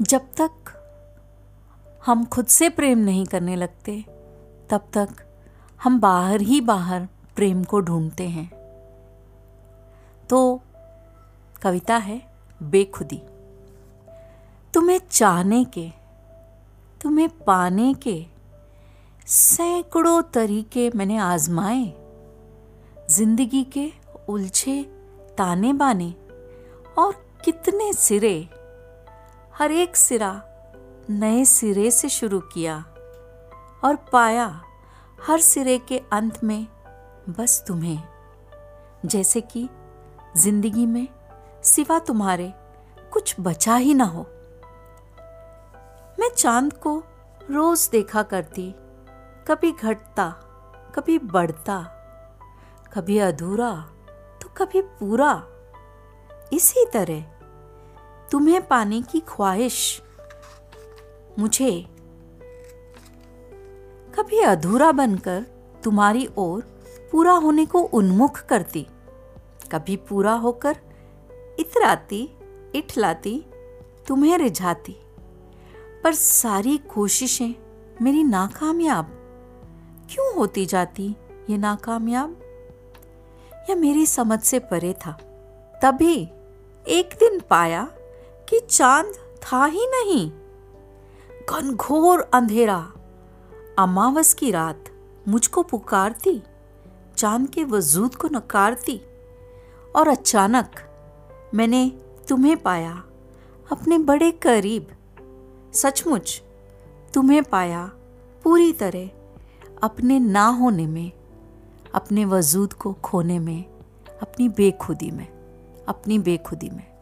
जब तक हम खुद से प्रेम नहीं करने लगते तब तक हम बाहर ही बाहर प्रेम को ढूंढते हैं। तो कविता है बेखुदी। तुम्हें चाहने के, तुम्हें पाने के सैकड़ों तरीके मैंने आजमाए, जिंदगी के उलझे ताने बाने और कितने सिरे, हर एक सिरा नए सिरे से शुरू किया और पाया हर सिरे के अंत में बस तुम्हें। जैसे कि जिंदगी में सिवा तुम्हारे कुछ बचा ही ना हो। मैं चांद को रोज देखा करती, कभी घटता कभी बढ़ता, कभी अधूरा तो कभी पूरा। इसी तरह तुम्हें पाने की ख्वाहिश मुझे कभी अधूरा बनकर तुम्हारी ओर पूरा होने को उन्मुख करती, कभी पूरा होकर इतराती इठलाती तुम्हें रिझाती। पर सारी कोशिशें मेरी नाकामयाब क्यों होती जाती? ये नाकामयाब या मेरी समझ से परे था। तभी एक दिन पाया कि चांद था ही नहीं। घनघोर अंधेरा अमावस की रात मुझको पुकारती, चांद के वजूद को नकारती। और अचानक मैंने तुम्हें पाया अपने बड़े करीब, सचमुच तुम्हें पाया पूरी तरह अपने ना होने में, अपने वजूद को खोने में, अपनी बेखुदी में।